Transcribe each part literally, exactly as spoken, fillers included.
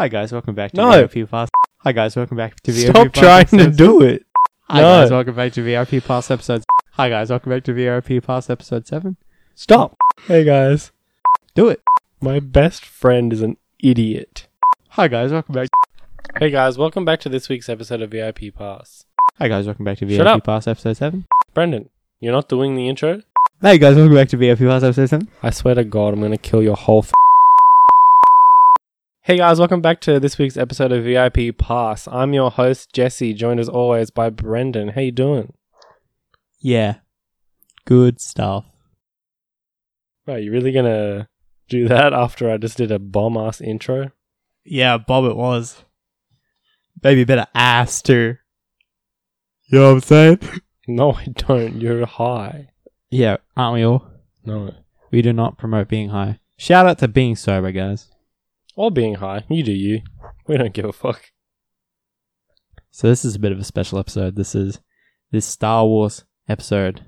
Hi guys, welcome back to no. V I P Pass. Hi guys, welcome back to V I P Pass. Stop trying episodes. to do it. Hi no. guys, welcome back to V I P Pass episode. Hi guys, welcome back to V I P Pass episode seven. Stop. Hey guys, do it. My best friend is an idiot. Hi guys, welcome back. Hey guys, welcome back to this week's episode of V I P Pass. Hi guys, welcome back to V I P Pass episode seven. Brendan, you're not doing the intro. Hey guys, welcome back to V I P Pass episode seven. I swear to God, I'm gonna kill your whole. F- Hey guys, welcome back to this week's episode of V I P Pass. I'm your host, Jesse, joined as always by Brendan. How you doing? Yeah. Good stuff. Wow, you really gonna do that after I just did a bomb-ass intro? Yeah, bomb it was. Maybe a bit of ass too. You know what I'm saying? No, I don't. You're high. Yeah, aren't we all? No. We do not promote being high. Shout out to being sober, guys. Or being high. You do you. We don't give a fuck. So this is a bit of a special episode. This is this Star Wars episode.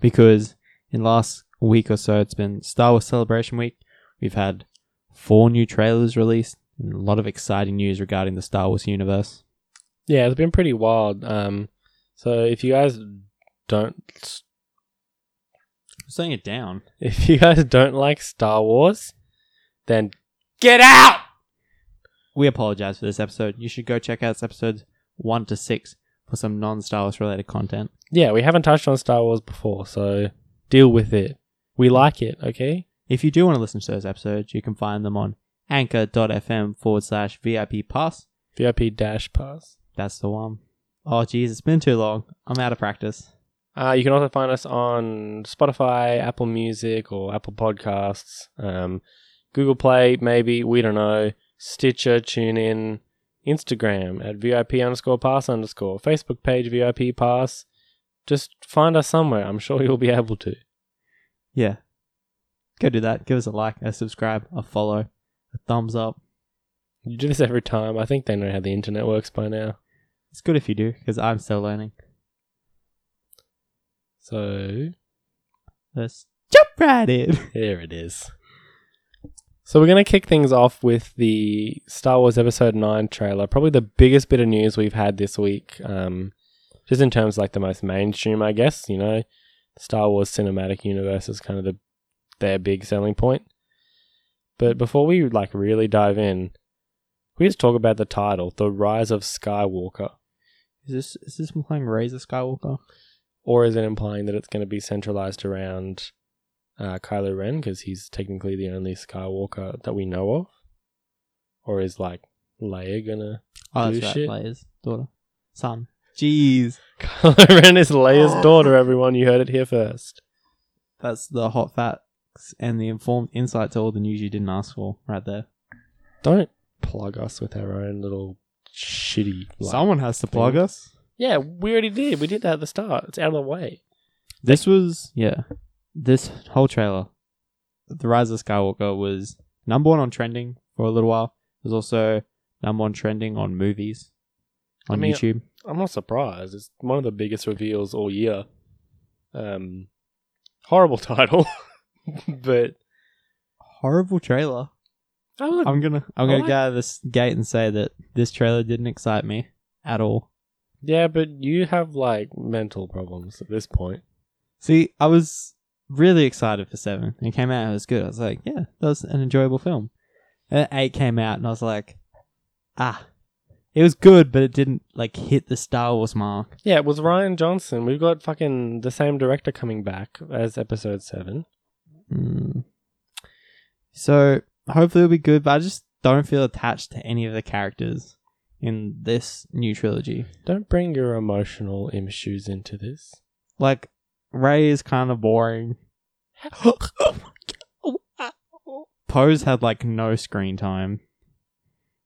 Because in the last week or so, it's been Star Wars Celebration Week. We've had four new trailers released. And a lot of exciting news regarding the Star Wars universe. Yeah, it's been pretty wild. Um, so if you guys don't... I'm saying it down. If you guys don't like Star Wars, then... Get out! We apologize for this episode. You should go check out episodes one to six for some non-Star Wars related content. Yeah, we haven't touched on Star Wars before, so deal with it. We like it, okay? If you do want to listen to those episodes, you can find them on anchor.fm forward slash VIP pass. VIP dash pass. That's the one. Oh, geez, it's been too long. I'm out of practice. Uh, you can also find us on Spotify, Apple Music, or Apple Podcasts. Um... Google Play, maybe, we don't know, Stitcher, TuneIn, Instagram at VIP underscore pass underscore, Facebook page V I P pass. Just find us somewhere. I'm sure you'll be able to. Yeah. Go do that. Give us a like, a subscribe, a follow, a thumbs up. You do this every time. I think they know how the internet works by now. It's good if you do, because I'm still learning. So, let's jump right in. There it is. So we're going to kick things off with the Star Wars Episode nine trailer. Probably the biggest bit of news we've had this week. Um, just in terms of like the most mainstream, I guess, you know. Star Wars Cinematic Universe is kind of the their big selling point. But before we like really dive in, we just talk about the title, The Rise of Skywalker. Is this is this implying Rise of Skywalker? Or is it implying that it's going to be centralized around... Uh, Kylo Ren, because he's technically the only Skywalker that we know of? Or is, like, Leia gonna oh, do that's shit? Right. Leia's daughter. Son. Jeez. Kylo Ren is Leia's oh. daughter, everyone. You heard it here first. That's the hot facts and the informed insight to all the news you didn't ask for right there. Don't plug us with our own little shitty... Like, someone has to thing. plug us. Yeah, we already did. We did that at the start. It's out of the way. This like, was... Yeah. This whole trailer, The Rise of Skywalker, was number one on trending for a little while. It was also number one trending on movies, on I mean, YouTube. I'm not surprised. It's one of the biggest reveals all year. Um, horrible title, but... Horrible trailer. Oh, look, I'm gonna I'm gonna like... go out of this gate and say that this trailer didn't excite me at all. Yeah, but you have, like, mental problems at this point. See, I was... really excited for seven. It came out and it was good. I was like, yeah, that was an enjoyable film. And eight came out and I was like, ah, it was good, but it didn't like hit the Star Wars mark. Yeah, it was Rian Johnson. We've got fucking the same director coming back as episode seven. Mm. So hopefully it'll be good, but I just don't feel attached to any of the characters in this new trilogy. Don't bring your emotional issues into this. Like, Rey is kind of boring. Poe's had, like, no screen time.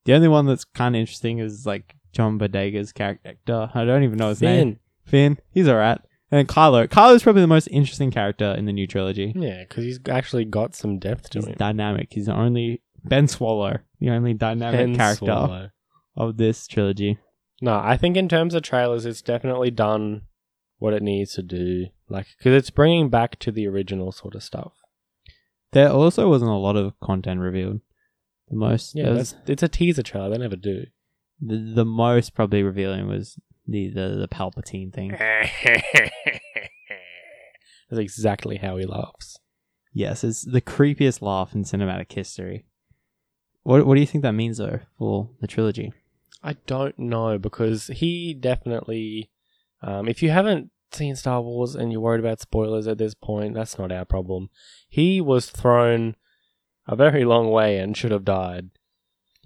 The only one that's kind of interesting is, like, John Bodega's character. I don't even know his Finn. name. Finn. He's alright. And then Kylo. Kylo's probably the most interesting character in the new trilogy. Yeah, because he's actually got some depth to he's him. He's dynamic. He's the only... Ben Swallow. The only dynamic Ben character Swallow. of this trilogy. No, I think in terms of trailers, it's definitely done... what it needs to do, like, because it's bringing back to the original sort of stuff. There also wasn't a lot of content revealed. The most, yeah, was, it's a teaser trailer. They never do. The, the most probably revealing was the the, the Palpatine thing. That's exactly how he laughs. Yes, it's the creepiest laugh in cinematic history. What what do you think that means though for the trilogy? I don't know, because he definitely. Um, if you haven't seen Star Wars and you're worried about spoilers at this point, that's not our problem. He was thrown a very long way and should have died.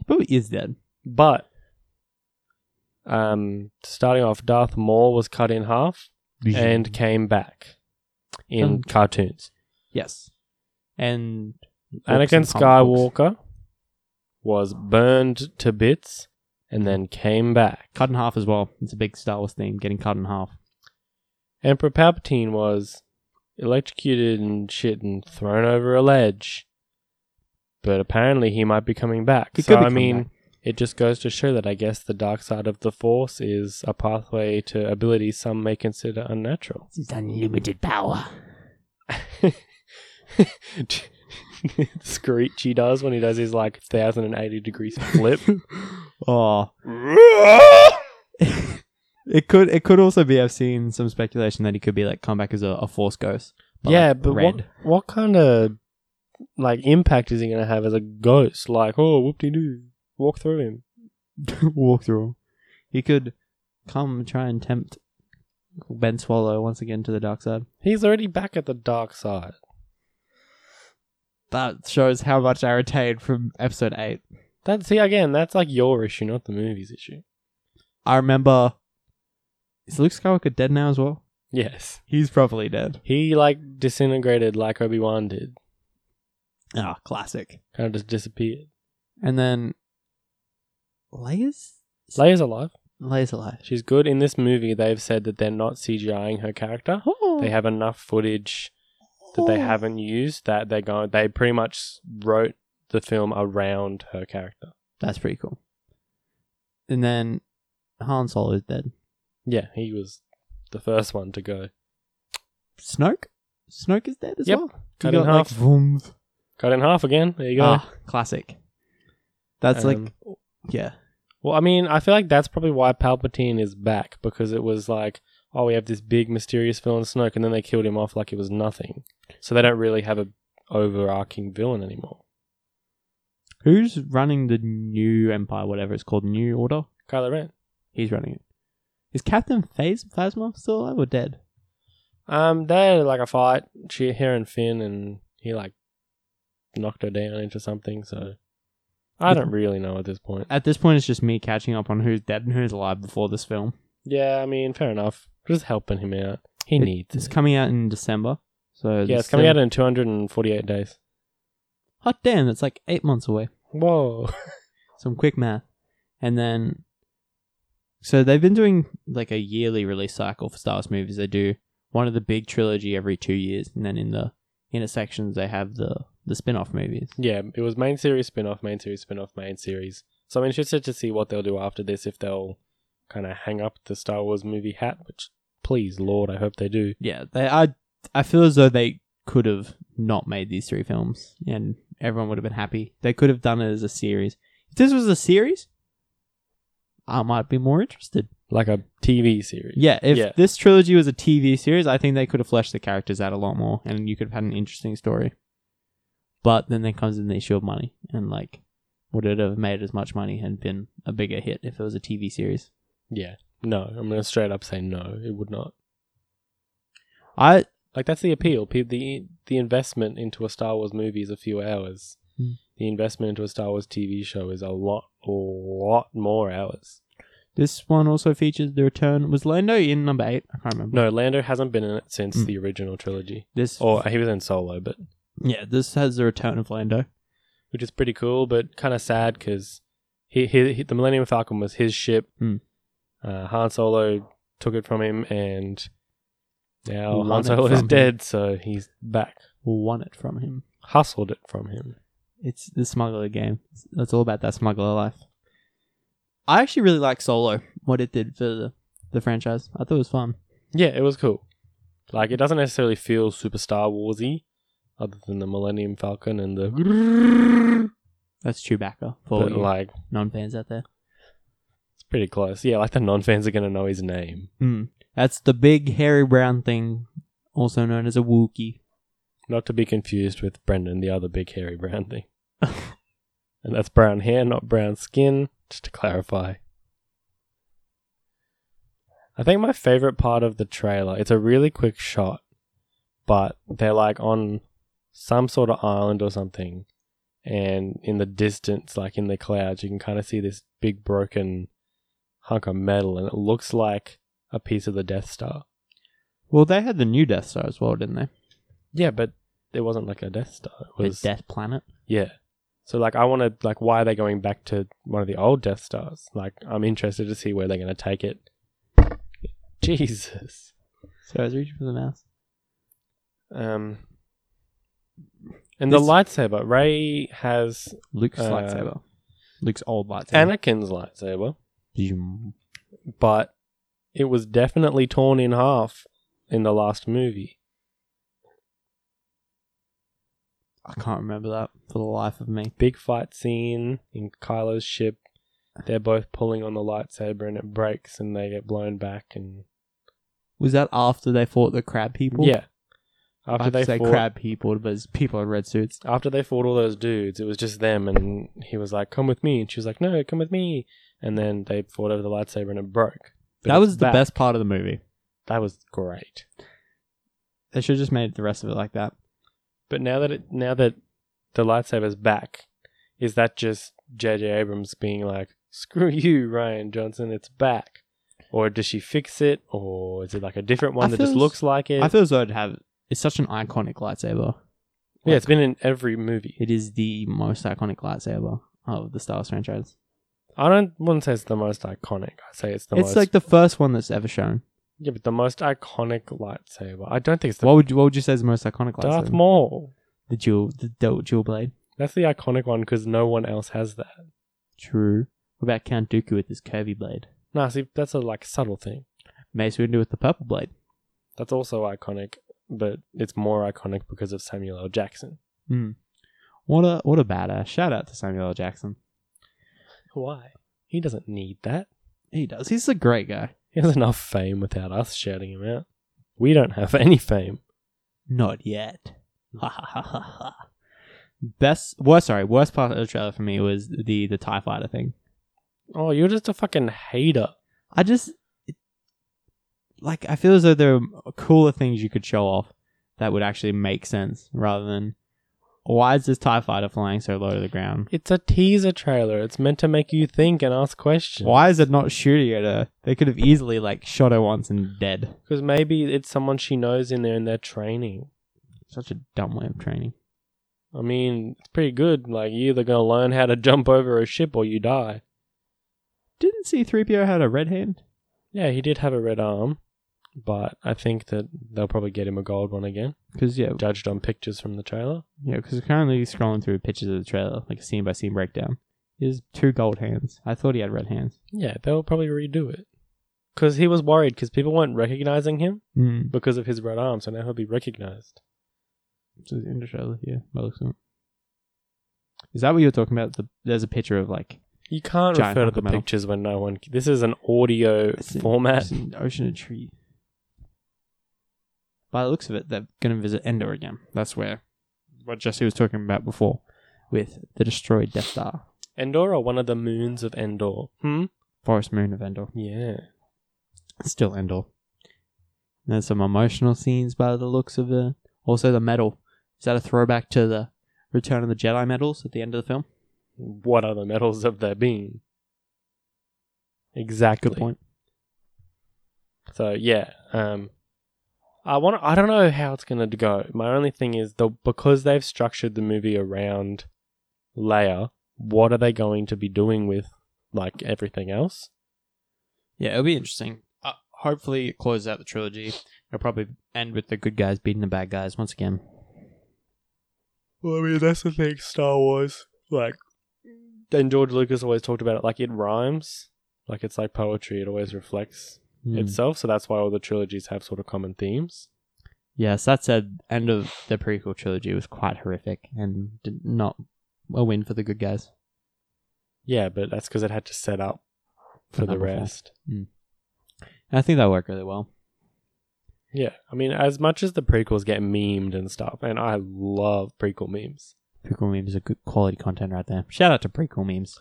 But he is dead. But um, starting off, Darth Maul was cut in half and came back in um, cartoons. Yes. And Anakin Skywalker was burned to bits and then came back. Cut in half as well. It's a big Star Wars theme, getting cut in half. Emperor Palpatine was electrocuted and shit and thrown over a ledge. But apparently he might be coming back. He so, I mean, back. It just goes to show that I guess the dark side of the Force is a pathway to abilities some may consider unnatural. It's unlimited power. Screech he does when he does his, like, one thousand eighty degrees flip. Oh. It could it could also be, I've seen some speculation that he could be, like, come back as a, a Force ghost. But yeah, like, but red. what what kind of... like, impact is he going to have as a ghost? Like, oh, whoop-de-doo. Walk through him. Walk through him. He could come try and tempt Ben Swallow once again to the dark side. He's already back at the dark side. That shows how much I retained from episode eight. That, see, again, that's like your issue, not the movie's issue. I remember... Is Luke Skywalker dead now as well? Yes. He's probably dead. He, like, disintegrated like Obi-Wan did. Ah, oh, classic. Kind of just disappeared. And then... Leia's? Leia's alive. Leia's alive. She's good. In this movie, they've said that they're not C G I-ing her character. Oh. They have enough footage that oh. they haven't used that they're going... They pretty much wrote the film around her character. That's pretty cool. And then Han Solo is dead. Yeah, he was the first one to go. Snoke? Snoke is dead as yep. well? Cut in half. Like, cut in half again. There you go. Ah, classic. That's um, like, yeah. Well, I mean, I feel like that's probably why Palpatine is back, because it was like, oh, we have this big mysterious villain Snoke, and then they killed him off like it was nothing. So they don't really have a overarching villain anymore. Who's running the new Empire, whatever it's called, New Order? Kylo Ren. He's running it. Is Captain Phas- Phasma still alive or dead? Um, they had like a fight. She, her and Finn, and he like. knocked her down into something, so I don't really know at this point. At this point, it's just me catching up on who's dead and who's alive before this film. Yeah, I mean, fair enough. Just helping him out. He it, needs It's it. coming out in December. So yeah, it's coming out in two hundred forty-eight days. Hot damn, that's like eight months away. Whoa. Some quick math. And then, so they've been doing like a yearly release cycle for Star Wars movies. They do one of the big trilogy every two years, and then in the inner sections, they have the The spin-off movies. Yeah, it was main series, spin-off, main series, spin-off, main series. So I'm interested to see what they'll do after this, if they'll kind of hang up the Star Wars movie hat, which, please, Lord, I hope they do. Yeah, they. I, I feel as though they could have not made these three films, and everyone would have been happy. They could have done it as a series. If this was a series, I might be more interested. Like a T V series. Yeah, if yeah. this trilogy was a T V series, I think they could have fleshed the characters out a lot more, and you could have had an interesting story. But then there comes in the issue of money, and like, would it have made as much money and been a bigger hit if it was a T V series? Yeah, no, I'm gonna straight up say no, it would not. I like that's the appeal. the The investment into a Star Wars movie is a few hours. Hmm. The investment into a Star Wars T V show is a lot, a lot more hours. This one also features the return. Was Lando in number eight? I can't remember. No, Lando hasn't been in it since hmm. the original trilogy. This or he was in Solo, but. Yeah, this has the return of Lando. Which is pretty cool, but kind of sad because he, he, he, the Millennium Falcon was his ship. Mm. Uh, Han Solo took it from him, and now Won Han Solo is him. dead, so he's back. Won it from him. Hustled it from him. It's the smuggler game. It's all about that smuggler life. I actually really like Solo, what it did for the, the franchise. I thought it was fun. Yeah, it was cool. Like, it doesn't necessarily feel super Star Wars-y. Other than the Millennium Falcon and the That's Chewbacca for but, like non-fans out there. It's pretty close. Yeah, like the non-fans are going to know his name. Mm. That's the big hairy brown thing, also known as a Wookiee. Not to be confused with Brendan, the other big hairy brown thing. And that's brown hair, not brown skin, just to clarify. I think my favorite part of the trailer, it's a really quick shot, but they're like on some sort of island or something. And in the distance, like in the clouds, you can kind of see this big broken hunk of metal, and it looks like a piece of the Death Star. Well, they had the new Death Star as well, didn't they? Yeah, but it wasn't like a Death Star. It was the Death Planet? Yeah. So, like, I want to, like, why are they going back to one of the old Death Stars? Like, I'm interested to see where they're going to take it. Jesus. So I was reaching for the mouse. Um, and this, the lightsaber. Rey has Luke's uh, lightsaber. Luke's old lightsaber. Anakin's lightsaber. Zoom. But it was definitely torn in half in the last movie. I can't remember that for the life of me. Big fight scene in Kylo's ship. They're both pulling on the lightsaber and it breaks and they get blown back. And was that after they fought the crab people? Yeah. After I they say fought, crab people, but it's people in red suits. After they fought all those dudes, it was just them, and he was like, "Come with me," and she was like, "No, come with me." And then they fought over the lightsaber, and it broke. But that was the back. best part of the movie. That was great. They should have just made the rest of it like that. But now that it, now that the lightsaber's back, is that just J J Abrams being like, "Screw you, Rian Johnson, it's back," or does she fix it, or is it like a different one I that just looks like it? I feel as though it'd have. It's such an iconic lightsaber. Yeah, like, it's been in every movie. It is the most iconic lightsaber of the Star Wars franchise. I don't wouldn't say it's the most iconic. I'd say it's the it's most... It's like the first one that's ever shown. Yeah, but the most iconic lightsaber. I don't think it's the... What would you, what would you say is the most iconic lightsaber? Darth Maul. The dual, the dual blade. That's the iconic one because no one else has that. True. What about Count Dooku with his curvy blade? Nah, see, that's a like subtle thing. Mace Windu with the purple blade. That's also iconic. But it's more iconic because of Samuel L. Jackson. Mm. What a what a badass. Shout out to Samuel L. Jackson. Why? He doesn't need that. He does. He's a great guy. He has enough fame without us shouting him out. We don't have any fame. Not yet. Ha ha ha ha ha. Best, well, sorry, worst part of the trailer for me was the, the TIE fighter thing. Oh, you're just a fucking hater. I just... Like, I feel as though there are cooler things you could show off that would actually make sense rather than, why is this TIE fighter flying so low to the ground? It's a teaser trailer. It's meant to make you think and ask questions. Why is it not shooting at her? They could have easily, like, shot her once and dead. Because maybe it's someone she knows in there and they're training. Such a dumb way of training. I mean, it's pretty good. Like, you're either going to learn how to jump over a ship or you die. Didn't C three P O had a red hand? Yeah, he did have a red arm. But I think that they'll probably get him a gold one again. Because, yeah. Judged on pictures from the trailer. Yeah, because currently scrolling through pictures of the trailer, like a scene by scene breakdown, he has two gold hands. I thought he had red hands. Yeah, they'll probably redo it. Because he was worried because people weren't recognizing him mm. because of his red arm, so now he'll be recognized. So the end of the trailer, yeah. That looks good. Is that what you're talking about? The, there's a picture of, like, you can't refer to the metal. Pictures when no one. This is an audio it's format. It's an ocean of trees. By the looks of it, they're going to visit Endor again. That's where what Jesse was talking about before with the destroyed Death Star. Endor or one of the moons of Endor? Hmm? Forest moon of Endor. Yeah. Still Endor. And there's some emotional scenes by the looks of it. Also the medal. Is that a throwback to the Return of the Jedi medals at the end of the film? What other medals have there been? Exactly. Good point. So, yeah. Um... I want. I don't know how it's going to go. My only thing is, the, because they've structured the movie around Leia, what are they going to be doing with, like, everything else? Yeah, it'll be interesting. Uh, hopefully it closes out the trilogy. It'll probably end with the good guys beating the bad guys once again. Well, I mean, that's the thing, Star Wars. Like, and George Lucas always talked about it, like, it rhymes. Like, it's like poetry. It always reflects itself, so that's why all the trilogies have sort of common themes. Yes, that said, end of the prequel trilogy was quite horrific and did not a win for the good guys. Yeah, but that's because it had to set up for the rest. Mm. I think that worked really well. Yeah, I mean, as much as the prequels get memed and stuff, and I love prequel memes. Prequel memes are good quality content right there. Shout out to prequel memes.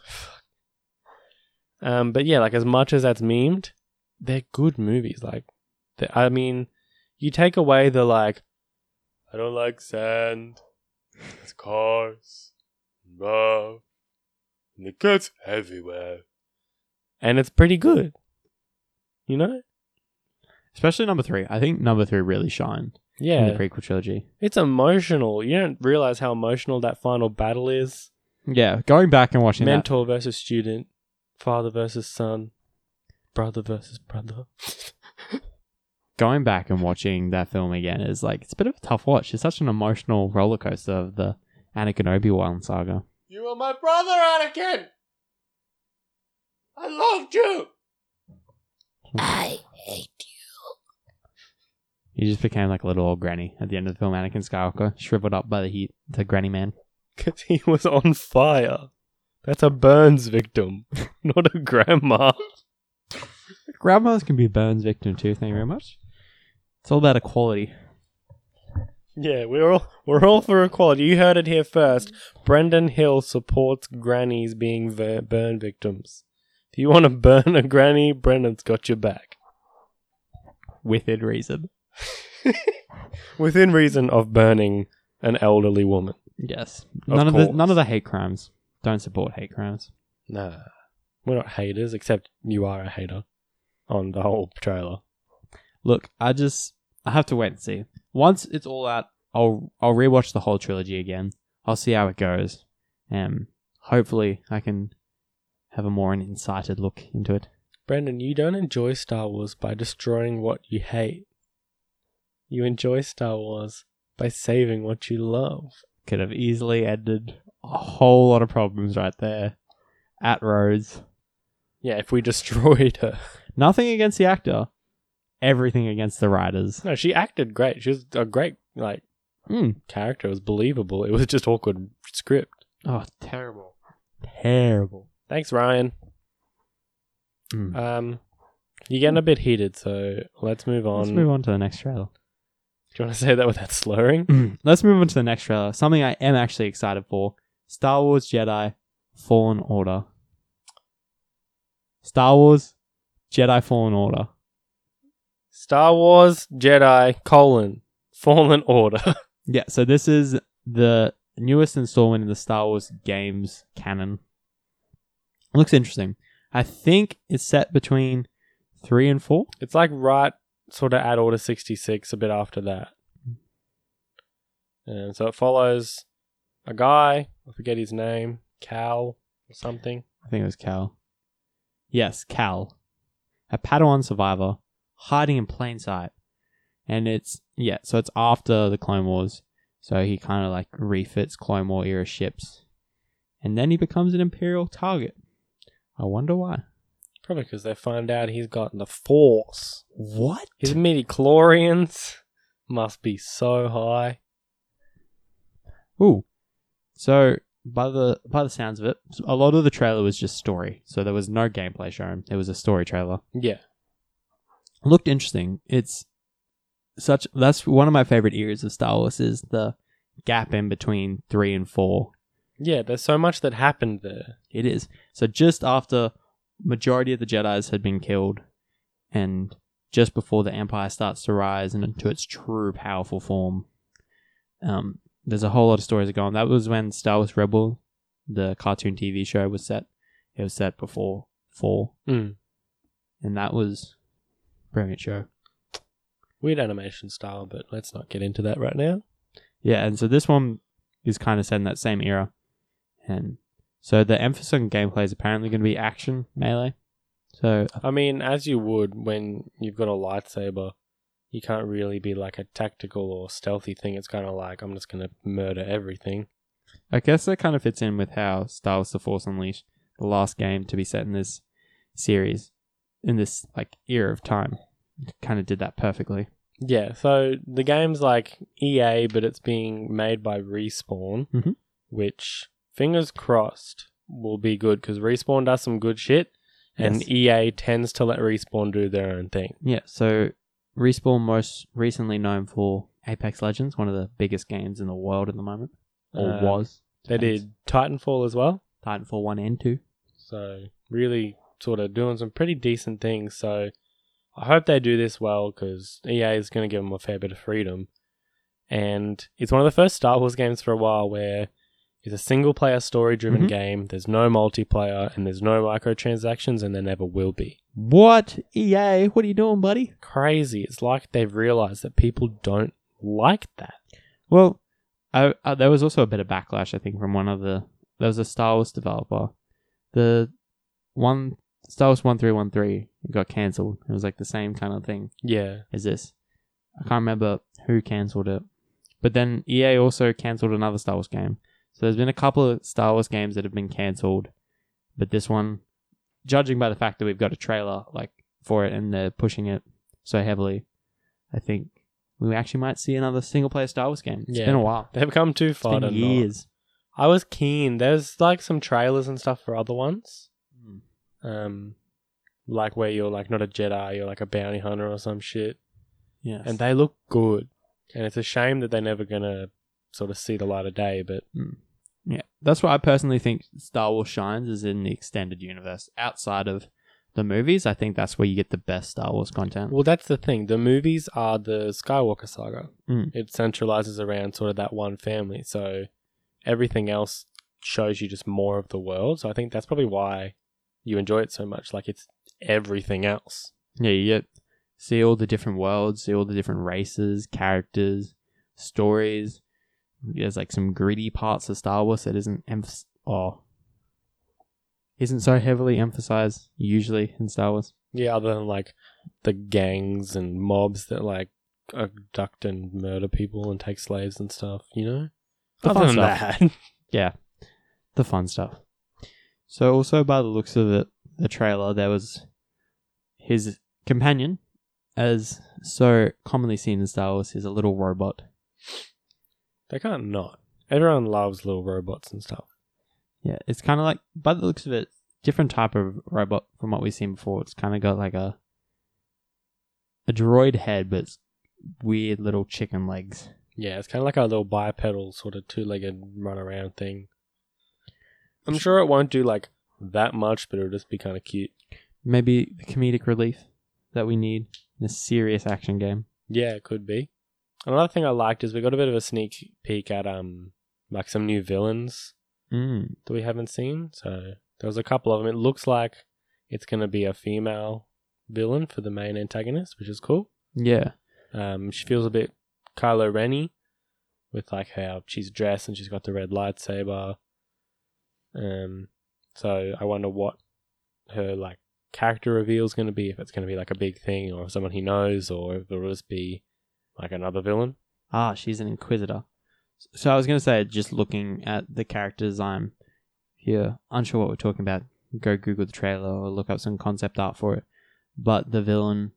um, But yeah, like as much as that's memed, they're good movies. Like, I mean, you take away the like, I don't like sand, it's cars, rough, and the cuts everywhere. And it's pretty good, you know? Especially number three. I think number three really shined yeah. in the prequel trilogy. It's emotional. You don't realize how emotional that final battle is. Yeah, going back and watching Mentor that. Mentor versus student. Father versus son. Brother versus brother. Going back and watching that film again is like, it's a bit of a tough watch. It's such an emotional roller coaster of the Anakin Obi-Wan saga. You are my brother, Anakin! I loved you! I hate you. He just became like a little old granny at the end of the film. Anakin Skywalker shriveled up by the heat to granny man. Because he was on fire. That's a burns victim, not a grandma. Grandmas can be a burns victim too, thank you very much. It's all about equality. Yeah, we're all, we're all for equality. You heard it here first. Brendan Hill supports grannies being ver- burn victims. If you want to burn a granny, Brendan's got your back. Within reason. Within reason of burning an elderly woman. Yes. None of, of the none of the hate crimes. Don't support hate crimes. Nah. We're not haters, except you are a hater on the whole trailer. Look, I just I have to wait and see. Once it's all out, I'll I'll rewatch the whole trilogy again. I'll see how it goes. Um hopefully I can have a more incited look into it. Brendan, you don't enjoy Star Wars by destroying what you hate. You enjoy Star Wars by saving what you love. Could have easily ended a whole lot of problems right there. At Rose. Yeah, if we destroyed her. Nothing against the actor. Everything against the writers. No, she acted great. She was a great, like, mm. character. It was believable. It was just awkward script. Oh, terrible. Terrible. Thanks, Ryan. Mm. Um, you're getting a bit heated, so let's move on. Let's move on to the next trailer. Do you want to say that without slurring? Mm. Let's move on to the next trailer. Something I am actually excited for. Star Wars Jedi Fallen Order. Star Wars Jedi Fallen Order. Star Wars Jedi colon Fallen Order. Yeah, so this is the newest installment in the Star Wars games canon. It looks interesting. I think it's set between three and four. It's like right... sort of at Order sixty-six a bit after that. And so it follows a guy, I forget his name, Cal or something. I think it was Cal. Yes, Cal. A Padawan survivor hiding in plain sight. And it's, yeah, so it's after the Clone Wars. So he kind of like refits Clone War era ships. And then he becomes an Imperial target. I wonder why. Probably because they find out he's got the Force. What? His midichlorians must be so high. Ooh. So, by the by the sounds of it, a lot of the trailer was just story. So, there was no gameplay shown. It was a story trailer. Yeah. Looked interesting. It's such... That's one of my favorite eras of Star Wars is the gap in between three and four. Yeah, there's so much that happened there. It is. So, just after... majority of the Jedis had been killed, and just before the Empire starts to rise and into its true powerful form, um, there's a whole lot of stories that go on. That was when Star Wars Rebel, the cartoon T V show, was set. It was set before four, mm. and that was a brilliant show. Weird animation style, but let's not get into that right now. Yeah, and so this one is kind of set in that same era, and. So, the emphasis on gameplay is apparently going to be action melee. So, I mean, as you would when you've got a lightsaber, you can't really be like a tactical or stealthy thing. It's kind of like, I'm just going to murder everything. I guess that kind of fits in with how Star Wars The Force Unleashed, the last game to be set in this series, in this like era of time, kind of did that perfectly. Yeah, so the game's like E A, but it's being made by Respawn, mm-hmm. which... fingers crossed, will be good, because Respawn does some good shit, and yes. E A tends to let Respawn do their own thing. Yeah, so Respawn, most recently known for Apex Legends, one of the biggest games in the world at the moment, or uh, was. Depends. They did Titanfall as well. Titanfall one and two. So, really sort of doing some pretty decent things, so I hope they do this well, because E A is going to give them a fair bit of freedom. And it's one of the first Star Wars games for a while where it's a single-player story-driven mm-hmm. game, there's no multiplayer, and there's no microtransactions, and there never will be. What? E A, what are you doing, buddy? Crazy. It's like they've realised that people don't like that. Well, I, I, there was also a bit of backlash, I think, from one of the... There was a Star Wars developer. The one... Star Wars one three one three got cancelled. It was like the same kind of thing. Yeah. As this. I can't remember who cancelled it. But then E A also cancelled another Star Wars game. So there's been a couple of Star Wars games that have been cancelled. But this one, judging by the fact that we've got a trailer like for it and they're pushing it so heavily, I think we actually might see another single player Star Wars game. It's yeah. been a while. They've come too far. It's been years. Not. I was keen. There's like some trailers and stuff for other ones. Mm. Um, like where you're like not a Jedi, you're like a bounty hunter or some shit. Yes. And they look good. And it's a shame that they're never going to sort of see the light of day, but... Mm. Yeah. That's why I personally think Star Wars shines is in the extended universe. Outside of the movies, I think that's where you get the best Star Wars content. Well, that's the thing. The movies are the Skywalker saga. Mm. It centralizes around sort of that one family. So everything else shows you just more of the world. So I think that's probably why you enjoy it so much. Like, it's everything else. Yeah, you get, see all the different worlds, see all the different races, characters, stories. There's like some gritty parts of Star Wars that isn't emph- oh, isn't so heavily emphasized usually in Star Wars. Yeah, other than like the gangs and mobs that like abduct and murder people and take slaves and stuff, you know? The other fun than stuff. That. Yeah, the fun stuff. So also by the looks of it, the trailer, there was his companion, as so commonly seen in Star Wars, is a little robot. They can't not. Everyone loves little robots and stuff. Yeah, it's kind of like, by the looks of it, different type of robot from what we've seen before. It's kind of got like a a droid head, but it's weird little chicken legs. Yeah, it's kind of like a little bipedal sort of two-legged run-around thing. I'm sure it won't do like that much, but it'll just be kind of cute. Maybe the comedic relief that we need in a serious action game. Yeah, it could be. Another thing I liked is we got a bit of a sneak peek at um like some new villains mm. that we haven't seen. So there was a couple of them. It looks like it's going to be a female villain for the main antagonist, which is cool. Yeah. Um, she feels a bit Kylo Ren-y with like how she's dressed and she's got the red lightsaber. Um, so I wonder what her like character reveal is going to be, if it's going to be like a big thing or someone he knows, or if it'll just be like another villain. Ah, she's an Inquisitor. So I was going to say, just looking at the character design here, unsure what we're talking about, go Google the trailer or look up some concept art for it. But the villain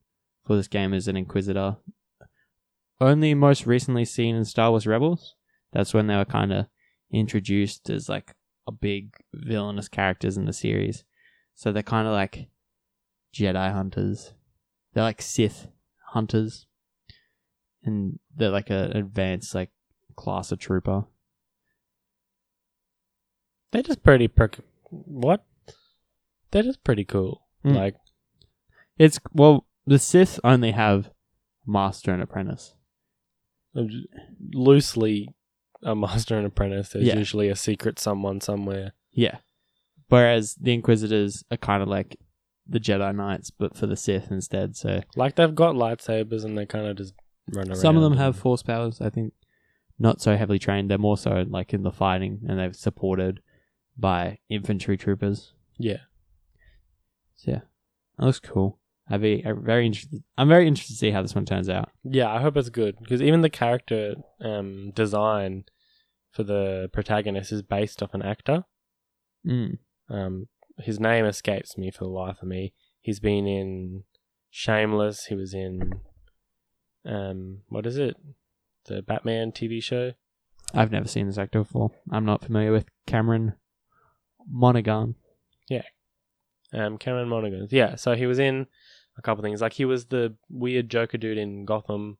for this game is an Inquisitor. Only most recently seen in Star Wars Rebels. That's when they were kind of introduced as like a big villainous characters in the series. So they're kind of like Jedi hunters. They're like Sith hunters. And they're like an advanced like class of trooper. They're just pretty perc- what? They're just pretty cool. Mm. Like it's well, the Sith only have master and apprentice. Loosely a master and apprentice. There's yeah. usually a secret someone somewhere. Yeah. Whereas the Inquisitors are kind of like the Jedi Knights, but for the Sith instead. So like they've got lightsabers and they kind of just some of them have force powers, I think. Not so heavily trained. They're more so like in the fighting, and they're supported by infantry troopers. Yeah. So, yeah. That looks cool. I'd be I'm very interested. I'm very interested to see how this one turns out. Yeah, I hope it's good. Because even the character um, design for the protagonist is based off an actor. Mm. Um, his name escapes me for the life of me. He's been in Shameless. He was in... Um, what is it? The Batman T V show? I've never seen this actor before. I'm not familiar with Cameron Monaghan. Yeah. Um, Cameron Monaghan. Yeah, so he was in a couple things. Like, he was the weird Joker dude in Gotham.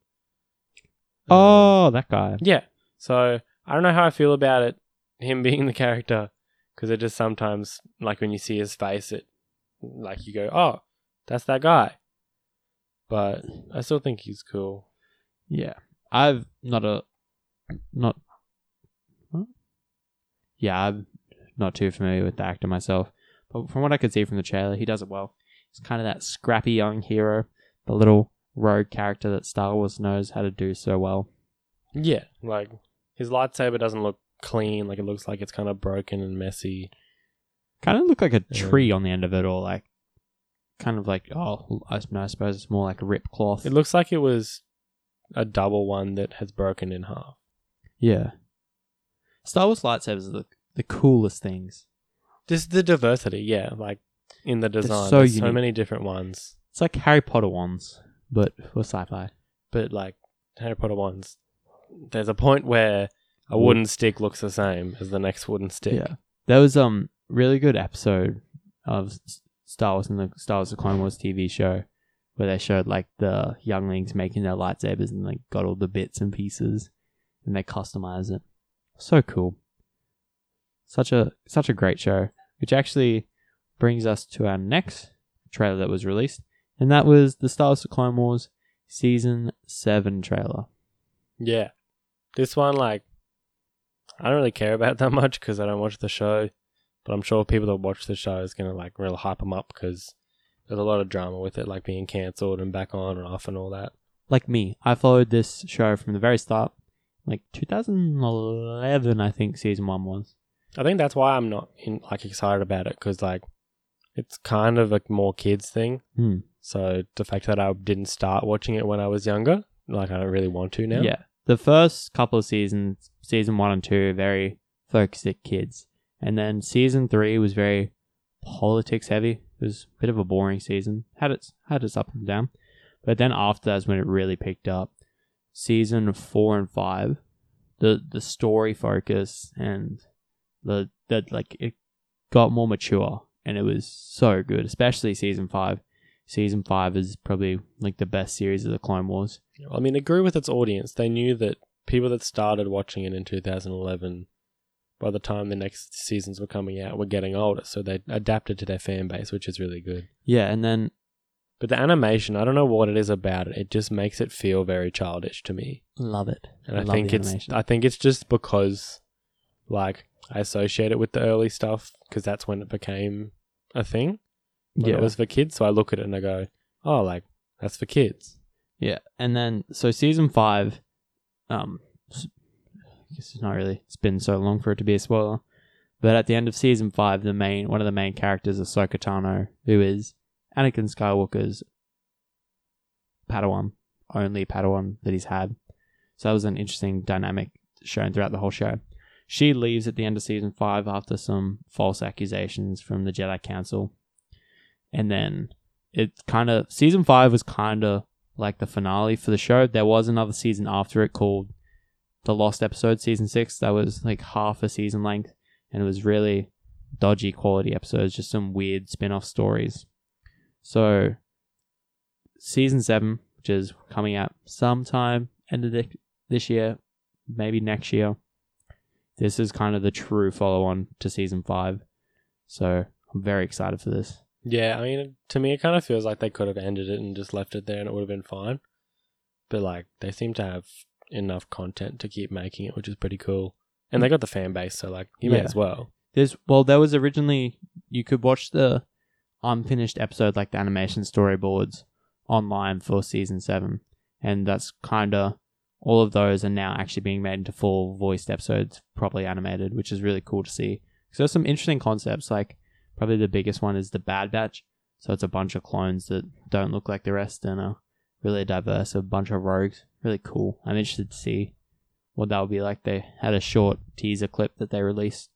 Um, oh, that guy. Yeah. So, I don't know how I feel about it, him being the character, because it just sometimes, like, when you see his face, it, like, you go, oh, that's that guy. But I still think he's cool. Yeah. I've not a... Not... Huh? Yeah, I'm not too familiar with the actor myself. But from what I could see from the trailer, he does it well. He's kind of that scrappy young hero, the little rogue character that Star Wars knows how to do so well. Yeah, like, his lightsaber doesn't look clean. Like, it looks like it's kind of broken and messy. Kind of look like a tree yeah. on the end of it, or like, kind of like, oh, I, no, I suppose it's more like a rip cloth. It looks like it was a double one that has broken in half. Yeah. Star Wars lightsabers are the, the coolest things. Just the diversity, yeah, like in the design. So There's unique. so many different ones. It's like Harry Potter ones, but for sci-fi. But like Harry Potter ones, there's a point where a wooden stick looks the same as the next wooden stick. Yeah, there was um really good episode of Star Wars and the Star Wars: The Clone Wars T V show where they showed like the younglings making their lightsabers and they got all the bits and pieces and they customized it. So cool. Such a such a great show. Which actually brings us to our next trailer that was released, and that was the Star Wars: The Clone Wars Season seven trailer. Yeah. This one, like, I don't really care about that much because I don't watch the show, but I'm sure people that watch the show is going to, like, really hype them up because there's a lot of drama with it, like, being cancelled and back on and off and all that. Like me, I followed this show from the very start, like, twenty eleven, I think, Season one was. I think that's why I'm not in, like, excited about it because, like, it's kind of a more kids thing. Mm. So the fact that I didn't start watching it when I was younger, like, I don't really want to now. Yeah, the first couple of seasons, season one and two, very focused at kids, and then season three was very politics heavy. It was a bit of a boring season. Had its had its up and down, but then after that's when it really picked up. Season four and five, the the story focus and The that like it got more mature and it was so good, especially season five. Season five is probably like the best series of the Clone Wars. I mean, it grew with its audience. They knew that people that started watching it in two thousand eleven, by the time the next seasons were coming out, were getting older, so they adapted to their fan base, which is really good. Yeah, and then, but the animation, I don't know what it is about it. It just makes it feel very childish to me. Love it, and I, I think it's animation. I think it's just because, like, I associate it with the early stuff because that's when it became a thing. Yeah. It was for kids, so I look at it and I go, oh, like, that's for kids. Yeah, and then, so season five, um, I guess it's not really, it's been so long for it to be a spoiler, but at the end of season five, the main, one of the main characters, Ahsoka Tano, who is Anakin Skywalker's Padawan, only Padawan that he's had. So that was an interesting dynamic shown throughout the whole show. She leaves at the end of season five after some false accusations from the Jedi Council. And then it kind of, season five was kind of like the finale for the show. There was another season after it called The Lost Episode, season six. That was like half a season length. And it was really dodgy quality episodes, just some weird spin-off stories. So season seven, which is coming out sometime end of this year, maybe next year. This is kind of the true follow-on to season five. So I'm very excited for this. Yeah, I mean, to me, it kind of feels like they could have ended it and just left it there and it would have been fine. But, like, they seem to have enough content to keep making it, which is pretty cool. And they got the fan base, so, like, you yeah. may as well. There's, well, there was originally, you could watch the unfinished episode, like the animation storyboards, online for season seven. And that's kind of... all of those are now actually being made into full voiced episodes, properly animated, which is really cool to see. So there's some interesting concepts, like probably the biggest one is the Bad Batch. So it's a bunch of clones that don't look like the rest and are really diverse, a bunch of rogues. Really cool. I'm interested to see what that would be like. They had a short teaser clip that they released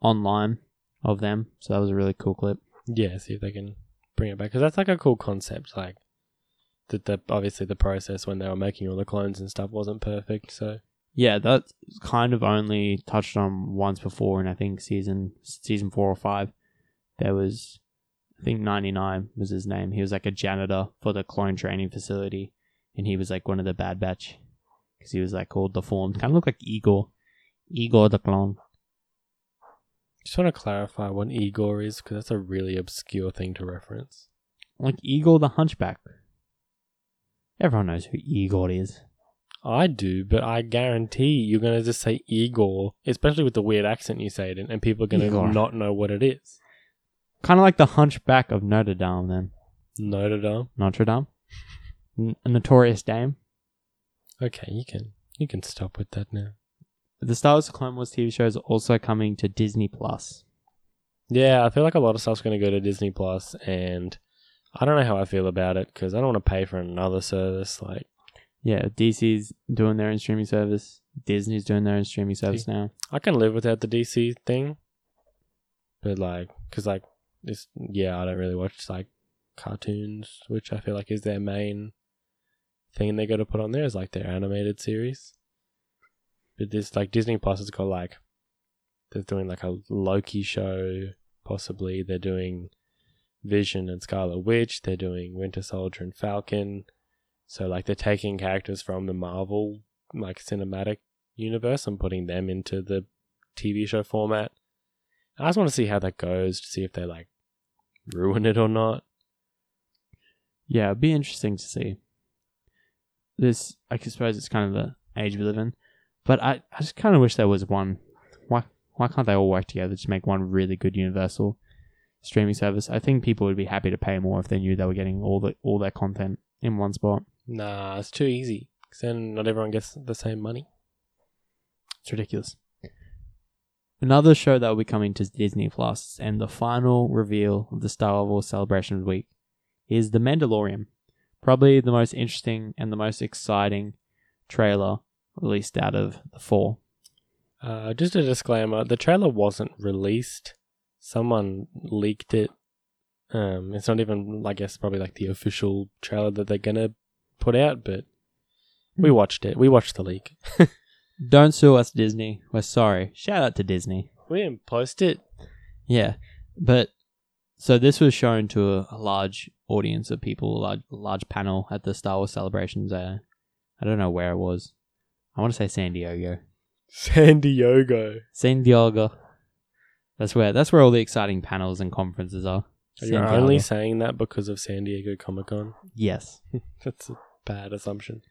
online of them. So that was a really cool clip. Yeah, see if they can bring it back. Because that's like a cool concept, like. That the, obviously the process when they were making all the clones and stuff wasn't perfect, so... Yeah, that's kind of only touched on once before, and I think season season four or five, there was, I think ninety-nine was his name. He was like a janitor for the clone training facility, and he was like one of the Bad Batch because he was like all deformed. Kind of looked like Igor. Igor the clone. Just want to clarify what Igor is, because that's a really obscure thing to reference. Like Igor the Hunchback. Everyone knows who Igor is. I do, but I guarantee you're going to just say Igor, especially with the weird accent you say it in, and people are going to not know what it is. Kind of like the Hunchback of Notre Dame, then. Notre Dame? Notre Dame? N- a notorious dame? Okay, you can you can stop with that now. The Star Wars Clone Wars T V show is also coming to Disney Plus. Yeah, I feel like a lot of stuff's going to go to Disney Plus, and I don't know how I feel about it, because I don't want to pay for another service, like... Yeah, D C's doing their own streaming service. Disney's doing their own streaming service now. I can live without the D C thing. But, like, because, like, this, yeah, I don't really watch, like, cartoons, which I feel like is their main thing they got to put on there, is, like, their animated series. But this, like, Disney Plus has got, like, they're doing, like, a Loki show, possibly. They're doing Vision and Scarlet Witch. They're doing Winter Soldier and Falcon. So, like, they're taking characters from the Marvel, like, cinematic universe and putting them into the T V show format. I just want to see how that goes, to see if they, like, ruin it or not. Yeah, it'd be interesting to see. This, I suppose it's kind of the age we live in. But I, I just kind of wish there was one. Why, why can't they all work together to make one really good universal streaming service? I think people would be happy to pay more if they knew they were getting all the all their content in one spot. Nah, it's too easy. Because then not everyone gets the same money. It's ridiculous. Another show that will be coming to Disney Plus, and the final reveal of the Star Wars Celebration Week, is The Mandalorian. Probably the most interesting and the most exciting trailer released out of the four. Uh, just a disclaimer, the trailer wasn't released. Someone leaked it. Um, it's not even, I guess, probably like the official trailer that they're going to put out, but we watched it. We watched the leak. Don't sue us, Disney. We're sorry. Shout out to Disney. We didn't post it. Yeah. But, so this was shown to a, a large audience of people, a large, large panel at the Star Wars Celebrations. Uh, I don't know where it was. I want to say San Diego. San Diego. San Diego. That's where, that's where all the exciting panels and conferences are. Are you only saying that because of San Diego Comic-Con? Yes. That's a bad assumption.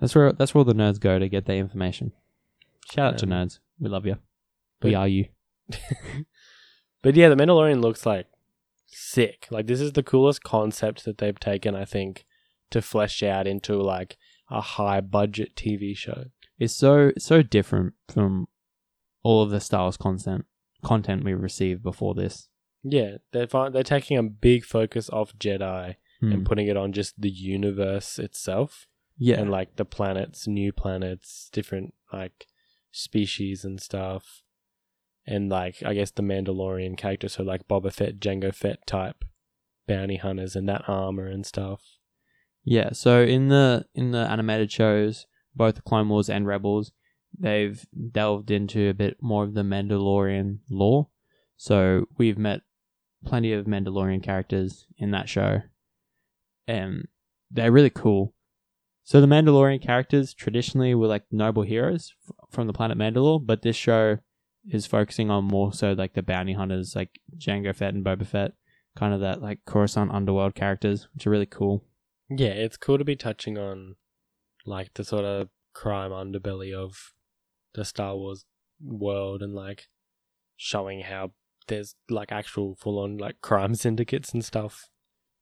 That's where that's where all the nerds go to get their information. Shout um, out to nerds. We love you. But, we are you. But yeah, The Mandalorian looks like sick. Like, this is the coolest concept that they've taken, I think, to flesh out into like a high-budget T V show. It's so so different from all of the Star Wars content, content we received before this. Yeah, they're fine. They're taking a big focus off Jedi mm. and putting it on just the universe itself. Yeah, and like the planets, new planets, different like species and stuff, and like I guess the Mandalorian character, so like Boba Fett, Jango Fett type bounty hunters, and that armor and stuff. Yeah, so in the in the animated shows, both Clone Wars and Rebels, they've delved into a bit more of the Mandalorian lore. So we've met plenty of Mandalorian characters in that show, and they're really cool. So the Mandalorian characters traditionally were like noble heroes from the planet Mandalore, but this show is focusing on more so like the bounty hunters, like Jango Fett and Boba Fett, kind of that like Coruscant underworld characters, which are really cool. Yeah, it's cool to be touching on like the sort of crime underbelly of the Star Wars world, and like showing how there's like actual full-on like crime syndicates and stuff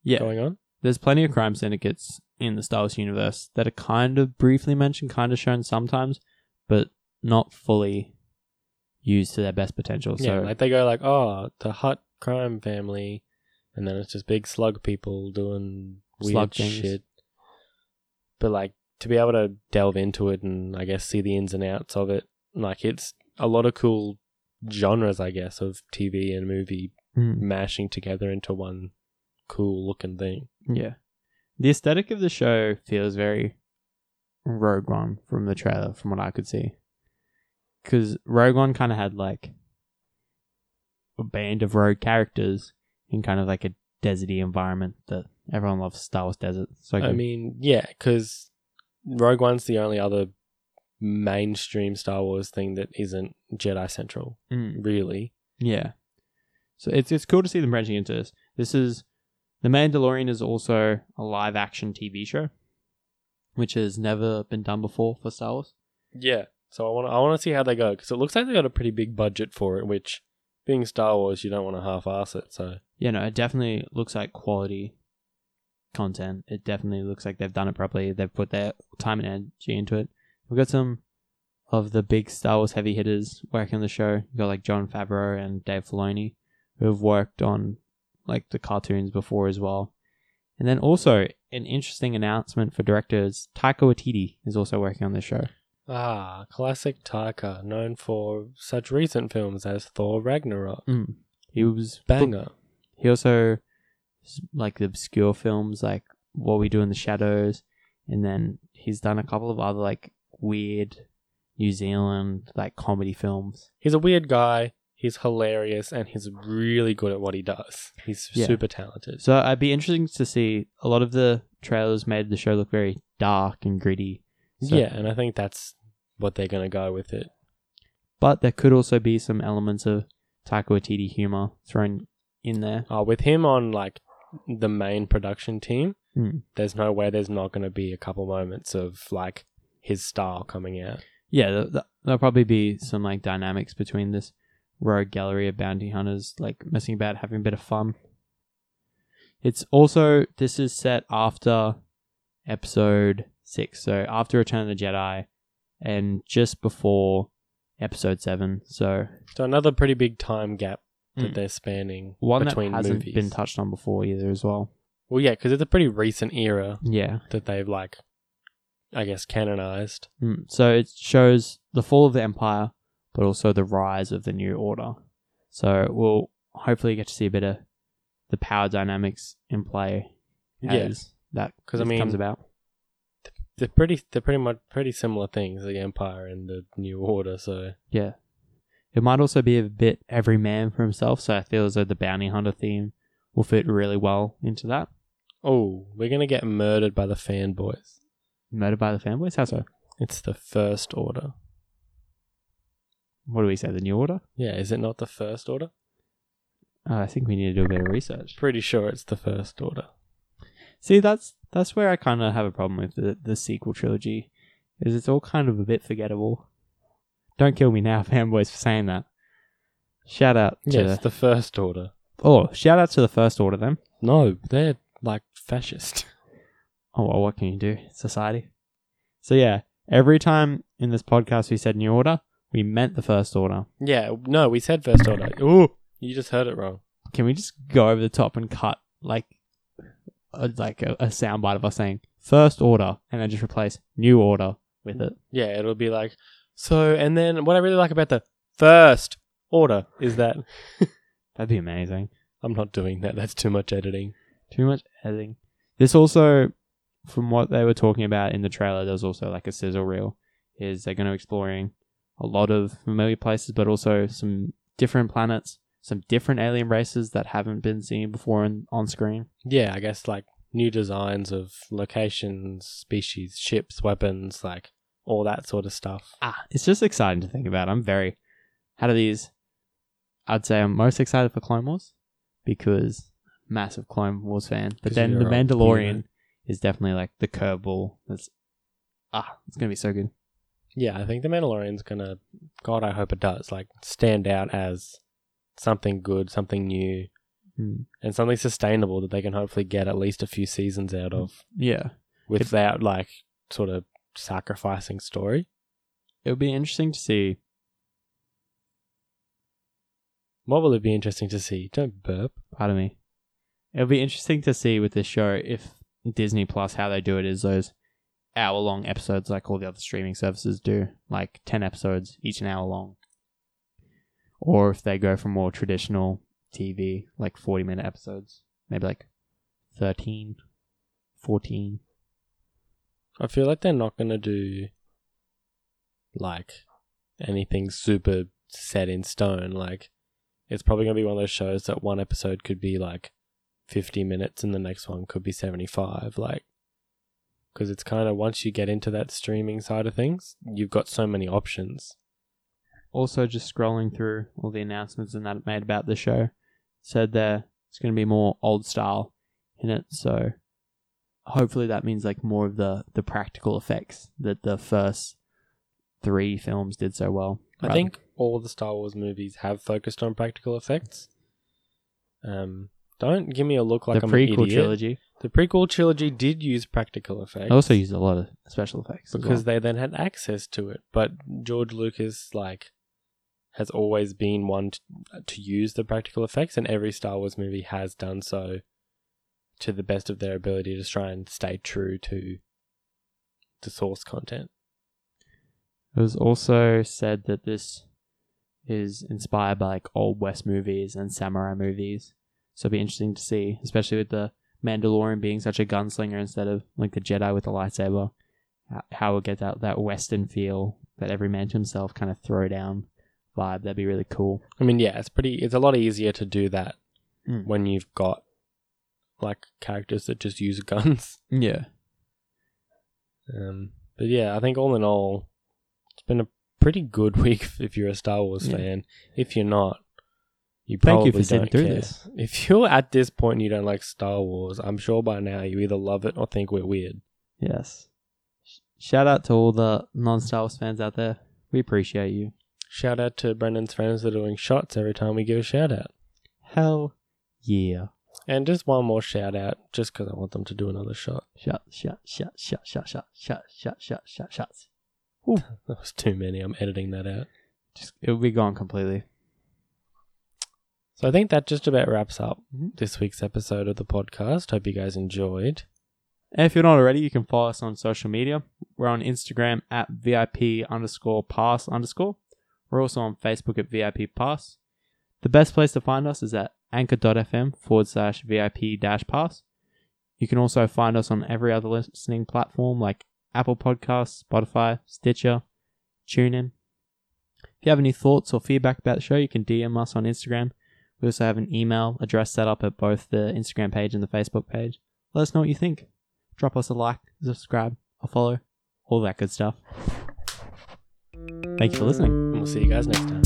yeah. going on. There's plenty of crime syndicates in the Star Wars universe that are kind of briefly mentioned, kind of shown sometimes, but not fully used to their best potential. Yeah, so, like they go like, oh, the Hutt crime family, and then it's just big slug people doing weird shit. But like to be able to delve into it and I guess see the ins and outs of it, like it's a lot of cool genres, I guess, of T V and movie mm. mashing together into one cool looking thing. Yeah. The aesthetic of the show feels very Rogue One from the trailer, from what I could see. because Rogue One kind of had like a band of rogue characters in kind of like a deserty environment that everyone loves. Star Wars desert. So I mean, yeah, because Rogue One's the only other mainstream Star Wars thing that isn't Jedi central, mm. really. Yeah. So it's it's cool to see them branching into this. This is The Mandalorian is also a live action T V show, which has never been done before for Star Wars. Yeah. So I want I want to see how they go, because it looks like they got a pretty big budget for it, which, being Star Wars, you don't want to half-ass it. So yeah, no, it definitely looks like quality content. It definitely looks like they've done it properly. They've put their time and energy into it. We've got some of the big Star Wars heavy hitters working on the show. You've got like Jon Favreau and Dave Filoni, who have worked on like the cartoons before as well. And then also an interesting announcement for directors. Taika Waititi is also working on this show. Ah, classic Taika, known for such recent films as Thor Ragnarok. Mm. He was... Banger. He also, like, the obscure films, like What We Do in the Shadows, and then he's done a couple of other, like, weird New Zealand, like, comedy films. He's a weird guy, he's hilarious, and he's really good at what he does. He's yeah. super talented. So I'd be interested to see, a lot of the trailers made the show look very dark and gritty. So. Yeah, and I think that's what they're going to go with it. But there could also be some elements of Taika Waititi humor thrown in there. Oh, with him on like the main production team, mm. there's no way there's not going to be a couple moments of like his style coming out. Yeah, th- th- there'll probably be some like dynamics between this rogue gallery of bounty hunters, like messing about, having a bit of fun. It's also, this is set after episode six, so after Return of the Jedi, and just before episode seven, so so another pretty big time gap that mm. they're spanning one between that hasn't movies. Been touched on before either as well. Well, yeah, because it's a pretty recent era. Yeah, that they've like, I guess, canonized. Mm. So it shows the fall of the Empire, but also the rise of the New Order. So we'll hopefully get to see a bit of the power dynamics in play as yes. that I mean, comes about. They're pretty, they're pretty much pretty similar things, the Empire and the New Order, so... Yeah. It might also be a bit every man for himself, so I feel as though the bounty hunter theme will fit really well into that. Oh, we're going to get murdered by the fanboys. Murdered by the fanboys? How so? It's the First Order. What do we say, the New Order? Yeah, is it not the First Order? Uh, I think we need to do a bit of research. Pretty sure it's the First Order. See, that's that's where I kind of have a problem with the, the sequel trilogy, is it's all kind of a bit forgettable. Don't kill me now, fanboys, for saying that. Shout out to... Yes, the, the First Order. Oh, shout out to the First Order, then. No, they're, like, fascist. Oh, well, what can you do? Society. So, yeah, every time in this podcast we said New Order, we meant the First Order. Yeah, no, we said First Order. Ooh, you just heard it wrong. Can we just go over the top and cut, like... like a, a soundbite of us saying First Order and then just replace New Order with it. Yeah, it'll be like, so, and then what I really like about the First Order is that... That'd be amazing. I'm not doing that. That's too much editing. Too much editing. This also, from what they were talking about in the trailer, there's also like a sizzle reel, is they're going to be exploring a lot of familiar places, but also some different planets, some different alien races that haven't been seen before in, on screen. Yeah, I guess like new designs of locations, species, ships, weapons, like all that sort of stuff. Ah, it's just exciting to think about. I'm very... Out of these, I'd say I'm most excited for Clone Wars, because massive Clone Wars fan. But then The Mandalorian is definitely like the curveball. That's ah, it's gonna be so good. Yeah, I think The Mandalorian's gonna... God, I hope it does. Like, stand out as something good, something new, mm. and something sustainable that they can hopefully get at least a few seasons out of. Yeah. Without, it's, like, sort of sacrificing story. It would be interesting to see. What will it be interesting to see? Don't burp. Pardon me. It'll be interesting to see with this show if Disney Plus, how they do it is those hour-long episodes like all the other streaming services do, like ten episodes, each an hour long. Or if they go for more traditional T V, like forty-minute episodes. Maybe like thirteen, fourteen. I feel like they're not going to do like anything super set in stone. Like, it's probably going to be one of those shows that one episode could be like fifty minutes and the next one could be seventy-five. Like, because it's kind of, once you get into that streaming side of things, you've got so many options. Also, just scrolling through all the announcements and that it made about the show, said there it's going to be more old style in it. So hopefully that means like more of the, the practical effects that the first three films did so well. I think all the Star Wars movies have focused on practical effects. Um, don't give me a look like I'm an idiot. The prequel trilogy. The prequel trilogy did use practical effects. I also used a lot of special effects. Because they then had access to it. But George Lucas, like, has always been one to, to use the practical effects, and every Star Wars movie has done so to the best of their ability to try and stay true to the source content. It was also said that this is inspired by like old West movies and samurai movies. So it'll be interesting to see, especially with the Mandalorian being such a gunslinger instead of like the Jedi with the lightsaber, how we'll get that, that Western feel, that every man to himself kind of throw down vibe. That'd be really cool. I mean, yeah, it's pretty, it's a lot easier to do that mm. when you've got like characters that just use guns. Yeah. Um, but yeah, I think all in all, it's been a pretty good week if you're a Star Wars yeah. fan. If you're not, you probably Thank you for don't through care. This. If you're at this point and you don't like Star Wars, I'm sure by now you either love it or think we're weird. Yes. Shout out to all the non-Star Wars fans out there. We appreciate you. Shout out to Brendan's friends that are doing shots every time we give a shout out. Hell yeah. And just one more shout out, just because I want them to do another shot. Shot, shot, shot, shot, shot, shot, shot, shot, shot, shot, shots. Ooh. That was too many. I'm editing that out. Just, it'll be gone completely. So I think that just about wraps up mm-hmm. this week's episode of the podcast. Hope you guys enjoyed. And if you're not already, you can follow us on social media. We're on Instagram at VIP underscore pass underscore. We're also on Facebook at V I P Pass. The best place to find us is at anchor.fm forward slash VIP dash pass. You can also find us on every other listening platform like Apple Podcasts, Spotify, Stitcher, TuneIn. If you have any thoughts or feedback about the show, you can D M us on Instagram. We also have an email address set up at both the Instagram page and the Facebook page. Let us know what you think. Drop us a like, subscribe, a follow, all that good stuff. Thank you for listening, and we'll see you guys next time.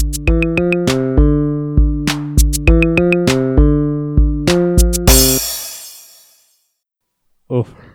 Oof.